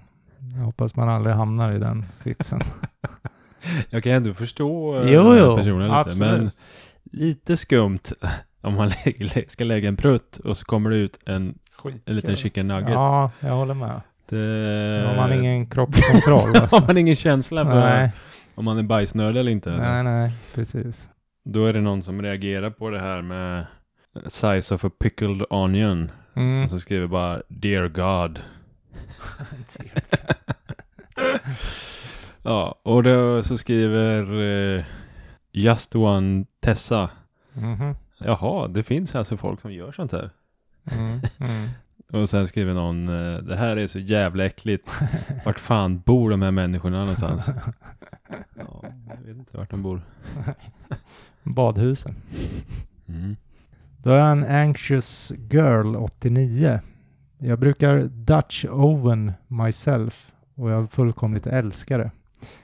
jag hoppas man aldrig hamnar i den sitsen. Jag kan ändå förstå personen lite, absolut. Men lite skumt om man ska lägga en prutt och så kommer det ut en liten chicken nugget. Ja, jag håller med. Det... Har man ingen kroppskontroll? Alltså. Har man ingen känsla för om man är bajsnörd eller inte? Nej, precis. Då är det någon som reagerar på det här med size of a pickled onion. Mm. Och så skriver bara Dear God. Dear God. Ja, och då så skriver Just One Tessa. Mm-hmm. Jaha, det finns alltså folk som gör sånt här. Mm. Och sen skriver någon, det här är så jävla äckligt. Vart fan bor de här människorna någonstans? Ja, jag vet inte vart de bor. Badhusen. Mm. Då är jag en anxious girl 89. Jag brukar Dutch oven myself och jag fullkomligt älskar det.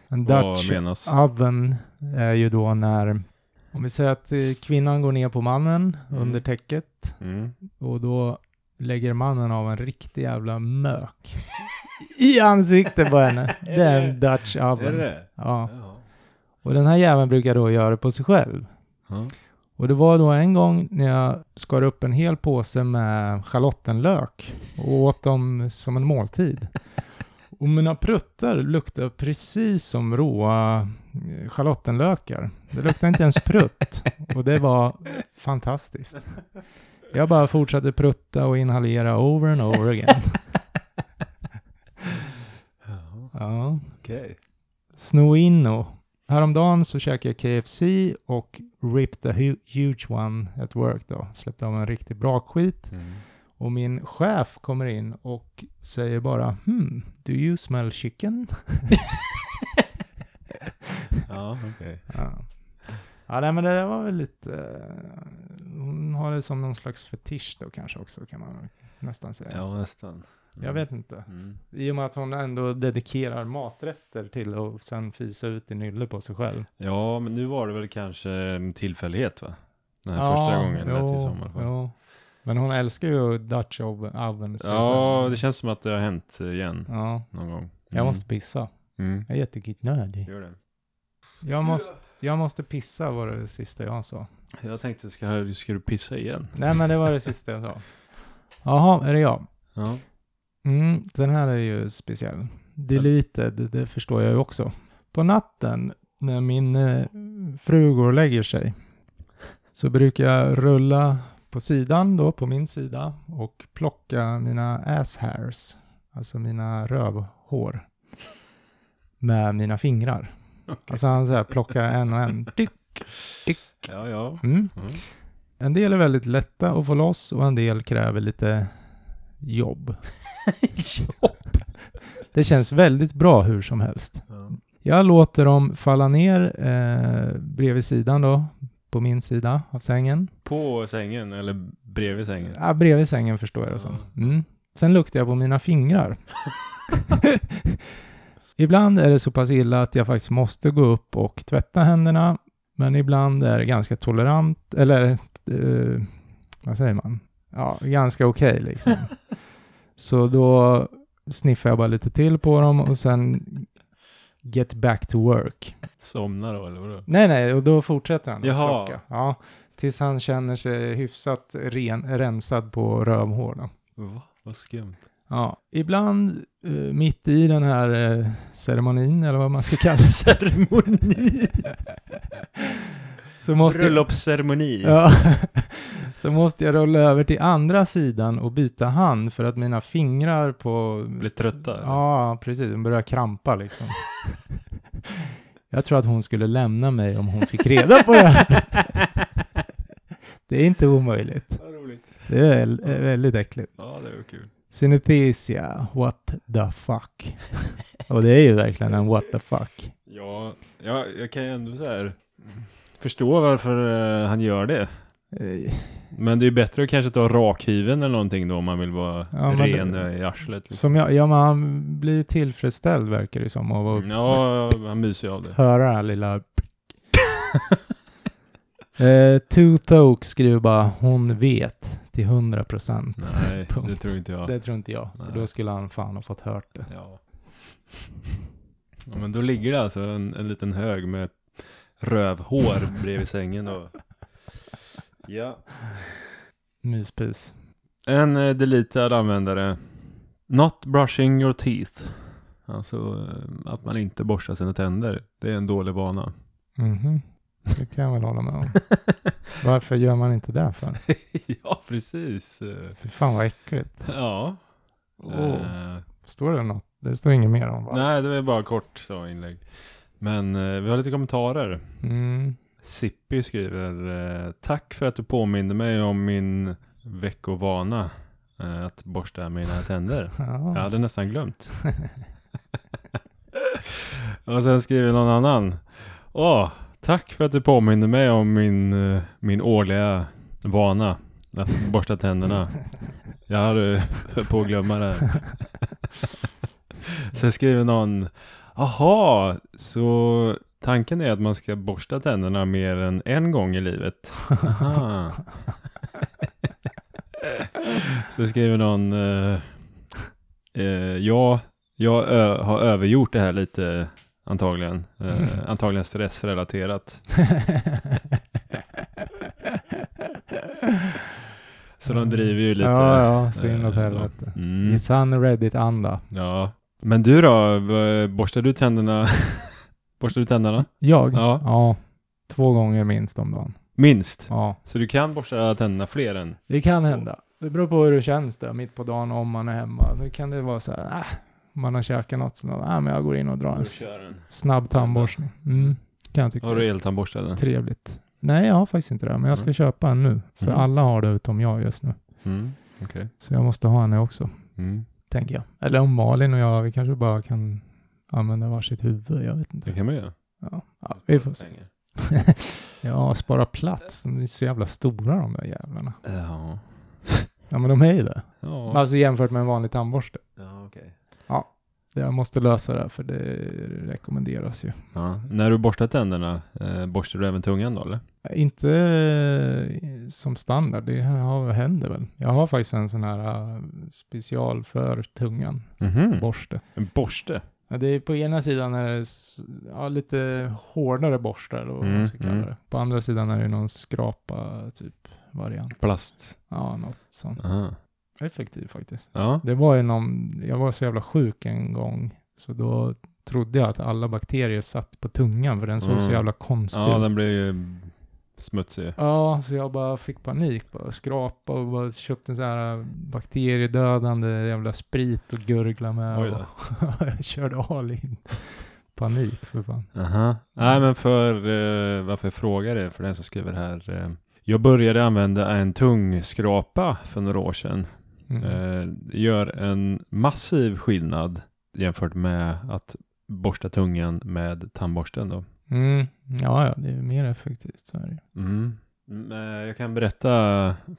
En Dutch oven är ju då när... Om vi säger att kvinnan går ner på mannen under täcket och då lägger mannen av en riktig jävla mök i ansiktet på henne. Det är en Dutch oven. Ja. Och den här jäveln brukar då göra det på sig själv. Mm. Och det var då en gång när jag skar upp en hel påse med schalottenlök och åt dem som en måltid. Och mina pruttar luktar precis som råa schalottenlökar. Det luktar inte ens prutt. Och det var fantastiskt. Jag bara fortsatte prutta och inhalera over and over again. Ja. Okay. Snoino. Häromdagen så käkade jag KFC och ripped a huge one at work då. Släppte av en riktigt bra skit. Mm. Och min chef kommer in och säger bara, do you smell chicken? Ja, okej. Ja, nej, men det var väl lite... Hon har det som någon slags fetisch då kanske också, kan man nästan säga. Ja, nästan. Jag vet inte. Mm. I och med att hon ändå dedikerar maträtter till och sen fisa ut i nylle på sig själv. Ja, men nu var det väl kanske en tillfällighet, va? Den här första gången lät i sommar. Ja. Men hon älskar ju Dutch oven. Ja, det känns som att det har hänt igen någon gång. Jag måste pissa. Jag är jättekitnödig. Gör det. Jag måste pissa var det sista jag sa. Jag tänkte, ska du pissa igen? Nej, men det var det sista jag sa. Jaha, är det jag? Ja. Den här är ju speciell. Deleted, det förstår jag ju också. På natten när min fru går och lägger sig så brukar jag rulla... På sidan då, på min sida. Och plocka mina ass hairs. Alltså mina rövhår. Med mina fingrar. Okay. Alltså han så här plockar en och en. Dyck. Ja. Mm. En del är väldigt lätta att få loss. Och en del kräver lite jobb. Jobb. Det känns väldigt bra hur som helst. Mm. Jag låter dem falla ner bredvid sidan då. På min sida av sängen. På sängen eller bredvid sängen? Ja, bredvid sängen förstår jag det som. Mm. Sen luktar jag på mina fingrar. Ibland är det så pass illa att jag faktiskt måste gå upp och tvätta händerna. Men ibland är det ganska tolerant. Eller, vad säger man? Ja, ganska okej liksom. Så då sniffar jag bara lite till på dem och sen... Get back to work. Somnar då eller vadå? Nej, och då fortsätter han. Jaha. Ja, tills han känner sig hyfsat rensad på rövhåren. Va? Vad skumt. Ja, ibland mitt i den här ceremonin eller vad man ska kalla ceremoni. Bröllopsceremoni. Ja. Så måste jag rulla över till andra sidan och byta hand för att mina fingrar på... Blir trötta? Eller? Ja, precis. De börjar krampa liksom. Jag tror att hon skulle lämna mig om hon fick reda på det här. Det är inte omöjligt. Det är väldigt äckligt. Ja, det var kul. Synesthesia, what the fuck. Och det är ju verkligen en what the fuck. Ja, jag kan ju ändå så här förstå varför han gör det. Men det är ju bättre att kanske ta rakhyven eller någonting då, om man vill vara ren i arslet. Liksom. Som men han blir tillfredsställd, verkar det som. Ja, han myser av det. Höra här lilla... Two Thoke skriver bara, hon vet till 100%. Nej, punkt. Det tror inte jag. Det tror inte jag. Då skulle han fan ha fått hört det. Ja. Ja, men då ligger det alltså en liten hög med rövhår bredvid sängen och... Ja. Myspus. En deletad användare. Not brushing your teeth. Alltså att man inte borstar sina tänder. Det är en dålig vana. Mhm. Det kan jag väl hålla med om. Varför gör man inte det för? Ja, precis. För fan vad äckligt. Ja. Står det något? Det står inget mer om. Nej, det var bara kort så inlägg. Men vi har lite kommentarer. Mm. Sippy skriver, tack för att du påminner mig om min veckovana att borsta mina tänder. Ja. Jag hade nästan glömt. Och sen skriver någon annan, tack för att du påminner mig om min årliga vana att borsta tänderna. Jag hade på att glömma det här. Sen skriver någon, aha, så... Tanken är att man ska borsta tänderna mer än en gång i livet. Aha. Så skriver någon... Jag har övergjort det här lite antagligen. Antagligen stressrelaterat. Så de driver ju lite... Ja, så inåt helvete. It's unreddit-anda. Ja. Men du då? Borstar du tänderna... Borstar du tänderna? Jag? Ja. 2 gånger minst om dagen. Minst? Ja. Så du kan borsta tänderna fler än? Det kan hända. Det beror på hur det känns där mitt på dagen om man är hemma. Nu kan det vara så här, man har käkat något sådant. Men jag går in och drar en snabb tandborstning. Mm, kan jag tycka. Har du eltandborste eller? Trevligt. Nej, jag har faktiskt inte det. Men jag ska köpa en nu. För alla har det utom jag just nu. Mm, okay. Så jag måste ha en också. Mm. Tänker jag. Eller om Malin och jag, vi kanske bara kan... använda varsitt huvud, jag vet inte. Det kan man göra. Ja, vi får se. Ja, spara plats. De är så jävla stora de där jävlarna. Ja. Ja, men de är ju det. Ja. Alltså jämfört med en vanlig tandborste. Ja, okej. Ja, jag måste lösa det här för det rekommenderas ju. Ja. När du borstar tänderna, borstar du även tungan då eller? Inte som standard, det händer väl. Jag har faktiskt en sån här special för tungan. Mm-hmm. Borste. En borste? Ja, det är på ena sidan är det lite hårdare borstar eller vad man ska kalla det. På andra sidan är det någon skrapa typ variant. Plast. Ja, något sånt. Aha. Effektiv faktiskt. Ja. Det var ju jag var så jävla sjuk en gång så då trodde jag att alla bakterier satt på tungan för den såg så jävla konstig. Ja, den blev ju smutsig. Ja, så jag bara fick panik. Bara skrapa och bara köpte en sån här bakteriedödande jävla sprit och gurgla med. Och jag körde all in. Panik för fan. Aha. Nej, men varför jag frågar det för den som skriver här. Jag började använda en tungskrapa för några år sedan. Gör en massiv skillnad jämfört med att borsta tungan med tandborsten då. Mm. Ja, det är mer effektivt så är det. Mm. Jag kan berätta,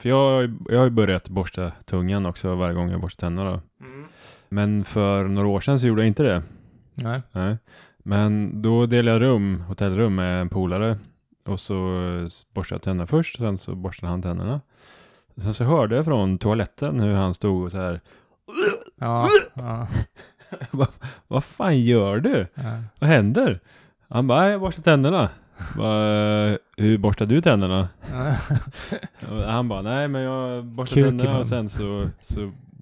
för jag har ju börjat borsta tungan också varje gång jag borstar tänderna. Mm. Men för några år sedan så gjorde jag inte det. Nej. Men då delade jag hotellrum med en polare och så borstade jag tänderna först och sen så borstade han tänderna. Sen så hörde jag från toaletten hur han stod och så här. Ja. Vad fan gör du? Ja. Vad händer? Han bara, jag borstar tänderna. Bara, hur borstar du tänderna? Han bara, nej men jag borstar tänderna. Och sen så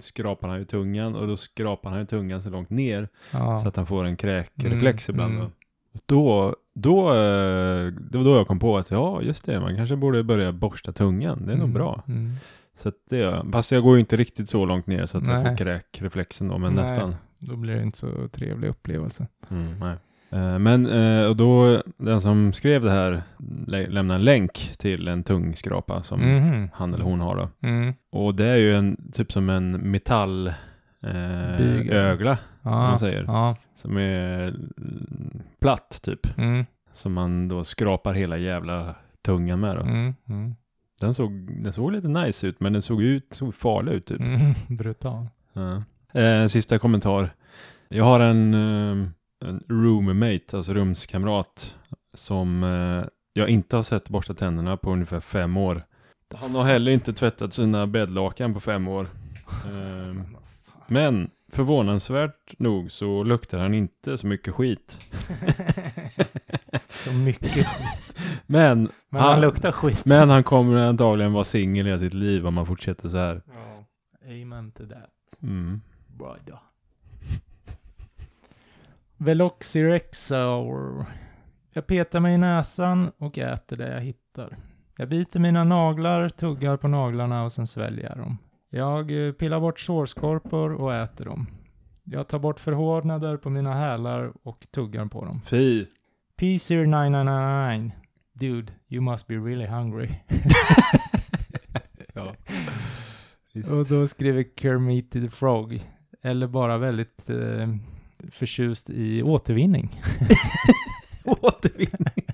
skrapar han ju tungan. Och då skrapar han ju tungan så långt ner. Ja. Så att han får en kräkreflex ibland. Mm. Det var då jag kom på att ja just det, man kanske borde börja borsta tungan. Det är nog bra. Mm. Så att fast jag går ju inte riktigt så långt ner så att jag får kräkreflexen då, men nästan. Då blir det inte så trevlig upplevelse. Mm, nej. Men och då den som skrev det här lämnade en länk till en tungskrapa som han eller hon har då. Mm. Och det är ju en typ som en metall ögla man säger. Ja. Som är platt typ. Mm. Som man då skrapar hela jävla tungan med då. Mm. Mm. Den såg lite nice ut, men den såg farlig ut typ. Mm. Brutal. Ja. Sista kommentar. Jag har en roommate, alltså rumskamrat, som jag inte har sett borsta tänderna på ungefär 5 år. Han har heller inte tvättat sina bäddlakan på 5 år. Men förvånansvärt nog så luktar han inte så mycket skit. Så mycket skit. Men han luktar skit. Men han kommer antagligen vara singel i sitt liv om han fortsätter så här. Ja, amen to that. Mm. Bra då. Veloxirexor. Jag petar mig i näsan och äter det jag hittar. Jag biter mina naglar, tuggar på naglarna och sen sväljer jag dem. Jag pillar bort sårskorpor och äter dem. Jag tar bort förhårdnader på mina hälar och tuggar på dem. Fy. PC999. Dude, you must be really hungry. Ja. Just. Och då skriver Kermit the Frog. Eller bara väldigt... förtjust i återvinning. Återvinning.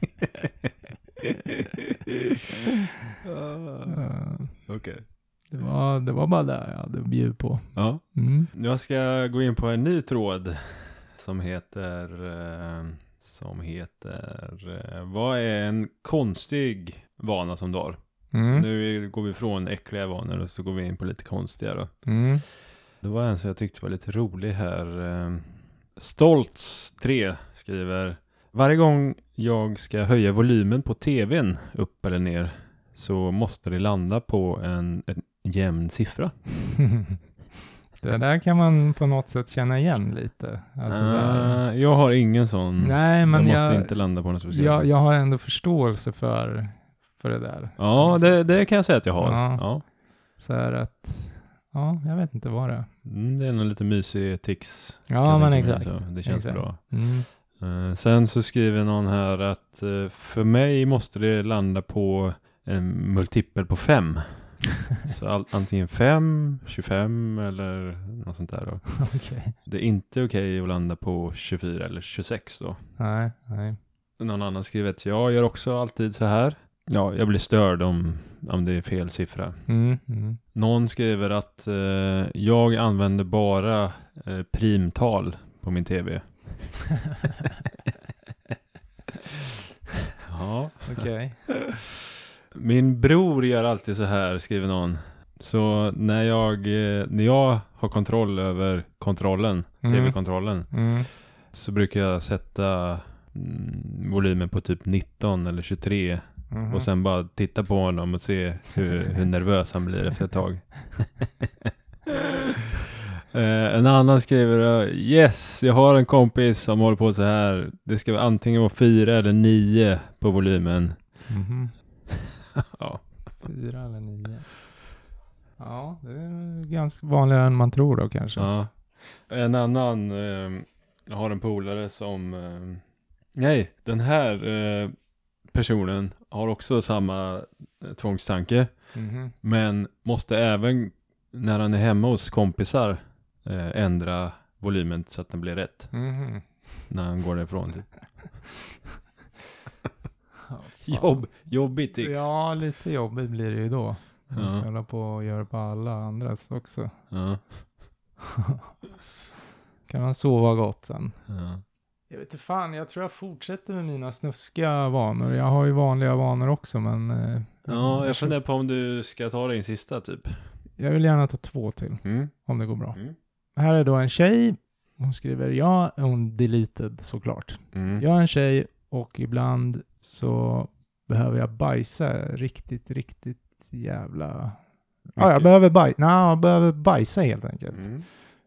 Okej. Okay. Det var bara där jag hade bjud på. Ja. Mm. Jag ska gå in på en ny tråd som heter vad är en konstig vana som du har? Mm. Så nu går vi från äckliga vanor och så går vi in på lite konstiga då. Mm. Det var en som jag tyckte var lite rolig här. Stolts3 skriver: varje gång jag ska höja volymen på tvn upp eller ner så måste det landa på en jämn siffra. Det där kan man på något sätt känna igen lite. Alltså så här, jag har ingen sån. Nej, men jag måste inte landa på något speciellt. Jag har ändå förståelse för det där. Ja, det kan jag säga att jag har. Ja. Så här att... Ja, jag vet inte vad det är. Det är nog lite mysig tics. Ja, men exakt. Det känns bra. Mm. Sen så skriver någon här att för mig måste det landa på en multipel på 5. Så antingen 5, 25 eller något sånt där då. Okay. Det är inte okej att landa på 24 eller 26 då. Nej. Någon annan skriver att jag gör också alltid så här. Ja, jag blir störd om det är fel siffra. Mm. Någon skriver att jag använder bara primtal på min tv. Ja, okej. Okay. Min bror gör alltid så här, skriver någon. Så när jag har kontroll över kontrollen, tv-kontrollen, så brukar jag sätta volymen på typ 19 eller 23. Mm-hmm. Och sen bara titta på honom och se hur nervös han blir efter ett tag. En annan skriver: yes, jag har en kompis som håller på så här. Det ska antingen vara 4 eller 9 på volymen. Mm-hmm. Ja. 4 eller 9. Ja, det är ganska vanligare än man tror då kanske. Ja. En annan har en polare som... nej, den här... personen har också samma tvångstanke, men måste även när han är hemma hos kompisar ändra volymen så att den blir rätt när han går därifrån. Oh, jobbigt. Ja, lite jobbigt blir det ju då. Man ska hålla på och göra på alla andras också. Ja. Kan man sova gott sen. Ja. Jag vet inte fan, jag tror jag fortsätter med mina snuskiga vanor. Jag har ju vanliga vanor också, men... ja, jag funderar på om du ska ta din sista typ. Jag vill gärna ta 2 till, om det går bra. Mm. Här är då en tjej. Hon skriver, ja, hon deleted såklart. Mm. Jag är en tjej och ibland så behöver jag bajsa riktigt, riktigt jävla... Ja, jag behöver bajsa helt enkelt. Mm.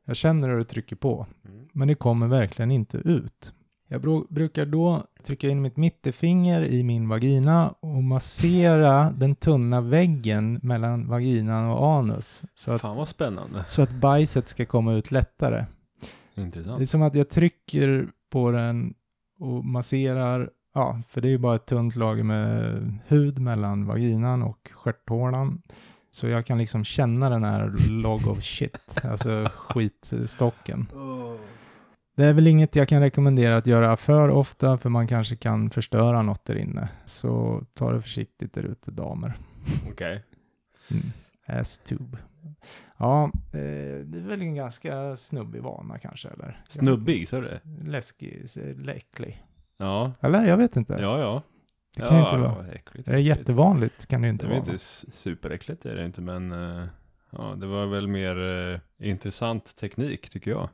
Jag känner hur det trycker på, men det kommer verkligen inte ut. Jag brukar då trycka in mitt mittefinger i min vagina och massera den tunna väggen mellan vaginan och anus. Fan vad spännande. Så att bajset ska komma ut lättare. Intressant. Det är som att jag trycker på den och masserar, ja, för det är ju bara ett tunt lager med hud mellan vaginan och stjärthålan. Så jag kan liksom känna den här log of shit, alltså skitstocken. Det är väl inget jag kan rekommendera att göra för ofta, för man kanske kan förstöra något där inne. Så ta det försiktigt där ute, damer. Okej. Okay. Ass-tube. Ja, det är väl en ganska snubbig vana kanske, eller? Snubbig, så är det? Läskig, läcklig. Ja. Eller, jag vet inte. Ja. Det kan inte vara. Äckligt, det är jättevanligt, kan det inte vara. Det är inte superäckligt, är det inte, men... Ja, det var väl mer intressant teknik, tycker jag.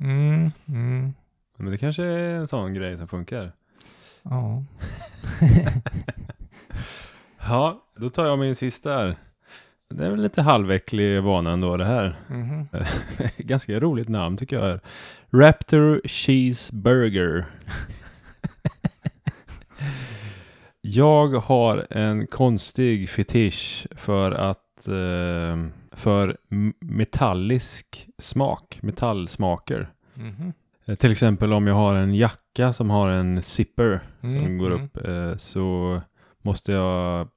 Men det kanske är en sån grej som funkar. Ja. Ja, då tar jag min sista här. Det är väl lite halväcklig vana ändå, det här. Ganska roligt namn, tycker jag. Raptor Cheeseburger. Jag har en konstig fetisch för att... för metallisk smak, metallsmaker. Till exempel om jag har en jacka som har en zipper som går upp, så måste jag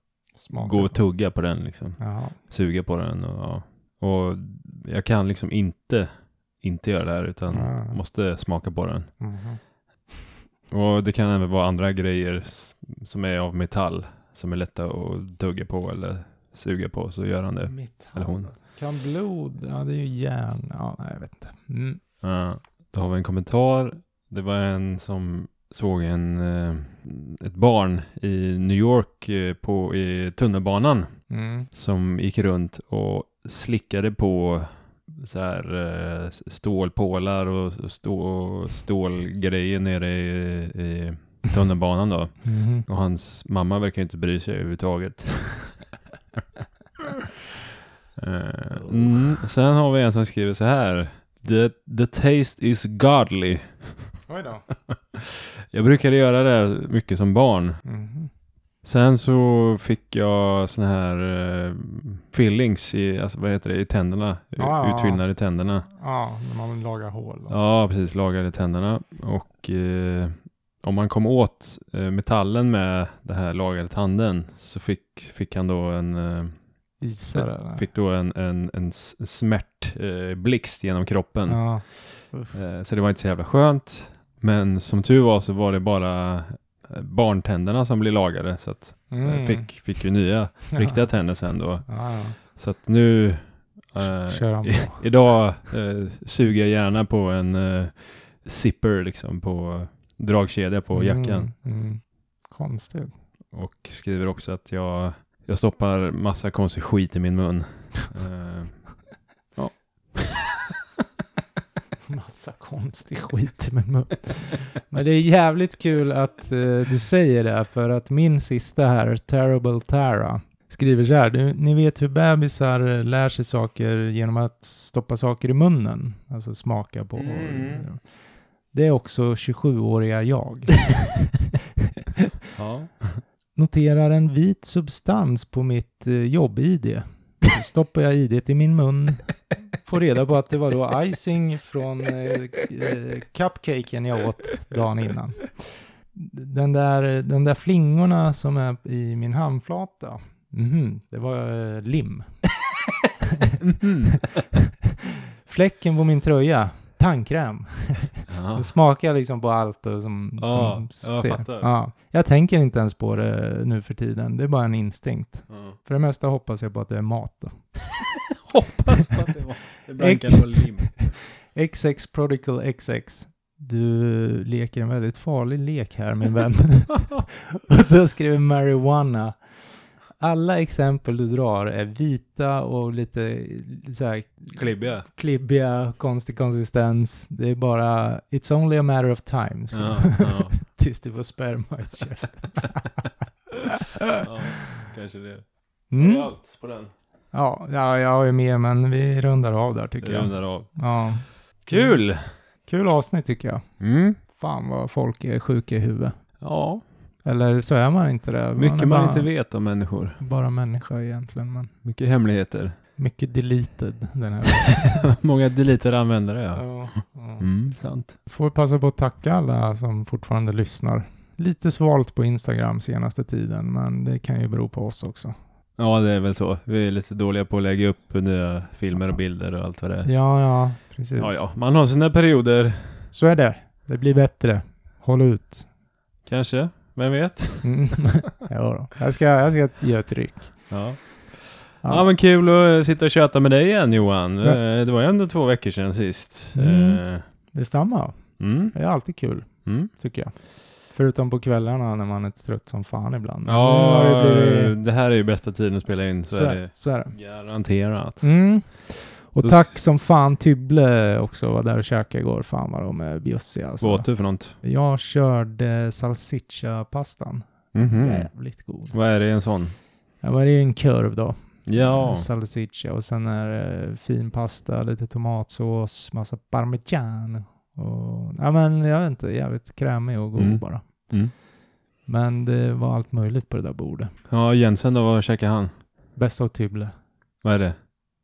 gå och tugga på den liksom. Suga på den och jag kan liksom inte göra det här, utan måste smaka på den. Och det kan även vara andra grejer som är av metall som är lätta att tugga på eller suga på, så gör han det. Eller hon. Kan blod, det är ju järn. Nej, jag vet inte. Då har vi en kommentar. Det var en som såg ett barn i New York i tunnelbanan som gick runt och slickade på så här stålpålar och stålgrejer nere i tunnelbanan då. Och hans mamma verkar inte bry sig överhuvudtaget. Sen har vi en som skriver så här: The taste is godly. Oj då. Jag brukade göra det mycket som barn. Sen så fick jag såna här fillings i, alltså vad heter det, i tänderna, utfyllnader i tänderna. Ja, när man lagar hål. Ja, precis, lagar i tänderna. Och om man kom åt metallen med det här lagrade tanden, så fick han då en isare, fick då en smärtblixt genom kroppen. Så det var inte så jävla skönt. Men som tur var så var det bara barntänderna som blev lagade, så att fick ju nya riktiga tänder sen då. Så att nu idag suger jag gärna på en zipper liksom, på dragkedja på jackan. Konstigt. Och skriver också att jag stoppar massa konstig skit i min mun. Ja. Massa konstig skit i min mun. Men det är jävligt kul att du säger det, för att min sista här, Terrible Tara, skriver så här: ni vet hur bebisar lär sig saker genom att stoppa saker i munnen, alltså smaka på. Det är också 27-åriga jag. Noterar en vit substans på mitt jobb-ID. Så stoppar jag ID:t i min mun. Får reda på att det var då icing från cupcaken jag åt dagen innan. Den där flingorna som är i min handflata. Det var lim. Fläcken på min tröja. Tandkräm. Det smakar liksom på allt och som ser. Jag tänker inte ens på det nu för tiden. Det är bara en instinkt. För det mesta hoppas jag på att det är mat då. Hoppas på att det är blankan och lim. XX Prodigal XX. Du leker en väldigt farlig lek här, min vän. Och då skriver marijuana. Alla exempel du drar är vita och lite så här klibbiga, konstig konsistens. Det är bara it's only a matter of time. Tills det var sperma i käften. Kanske det. Det är allt på den. Ja, jag är med, men vi rundar av där, tycker jag. Ja. Kul. Kul avsnitt, tycker jag. Fan vad folk är sjuka i huvudet. Ja. Eller så är man inte det. Mycket man inte vet om människor. Bara människa egentligen. Mycket hemligheter. Mycket deleted den här. Många deleted användare, ja. Mm, sant. Får passa på att tacka alla som fortfarande lyssnar. Lite svalt på Instagram senaste tiden, men det kan ju bero på oss också. Ja, det är väl så. Vi är lite dåliga på att lägga upp nya filmer och bilder och allt vad det är. Ja, precis. Ja. Man har sina perioder. Så är det. Det blir bättre. Håll ut. Kanske, vem vet? Ja, jag ska ge ett ryck. Ja, men kul att sitta och köta med dig igen, Johan. Ja. Det var ändå 2 veckor sedan sist. Det stämmer. Det är alltid kul, tycker jag. Förutom på kvällarna när man är trött som fan ibland. Ja, det här är ju bästa tiden att spela in. Så är det. Garanterat. Och tack som fan Tybble också, var där och käkade igår. Fan vad de är bjussiga. Alltså. Vad åt du för något? Jag körde salsiccia-pastan. Jävligt god. Vad är det, en sån? Ja, vad är det, en kurv då? Ja. Salsiccia och sen är det fin pasta, lite tomatsås, massa parmesan. Och, ja, men jag vet inte, jävligt krämig och god bara. Men det var allt möjligt på det där bordet. Ja, Jensen då, vad käkade han? Bäst av Tybble. Vad är det?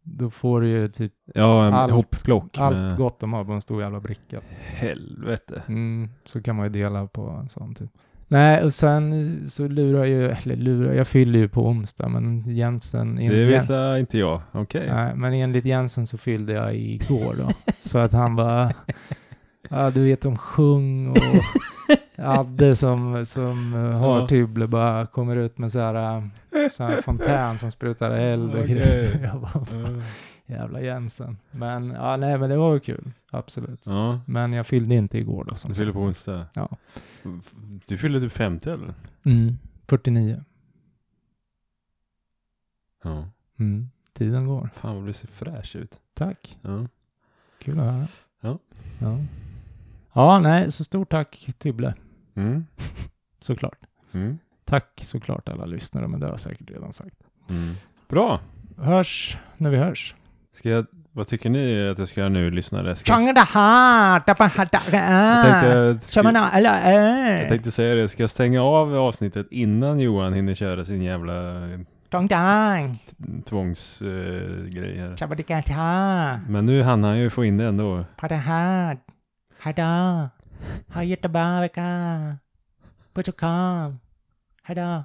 Då får du ju typ en hoppklock. Allt gott de har på en stor jävla bricka. Helvete. Så kan man ju dela på en sån typ. Nej, och sen så jag fyller ju på onsdag, men Jensen... Det vet inte jag, okej. Nej, men enligt Jensen så fyllde jag igår då. Så att han bara... Ja, du vet, om sjung och Adde som har Tybble bara kommer ut med så här fontän som sprutar eld och grejer. Jag bara, jävla Jensen. Men men det var ju kul, absolut. Ja. Men jag fyllde inte igår då. Du fyllde på onsdag? Ja. Du fyllde typ 50 eller? 49. Ja. Tiden går. Fan vad du ser fräsch ut. Tack. Ja. Kul att höra. Ja. Så stort tack Tybble. Såklart. Tack såklart alla lyssnare, men det har jag säkert redan sagt. Bra. Hörs när vi hörs. Vad tycker ni att jag ska göra nu, lyssnare? Jag tänkte säga det. Ska jag stänga av avsnittet innan Johan hinner köra sin jävla... tvångsgrejer. Men nu hann han ju få in det ändå. Hejdå. Ha jättebra vecka. Puss och kram. Hejdå.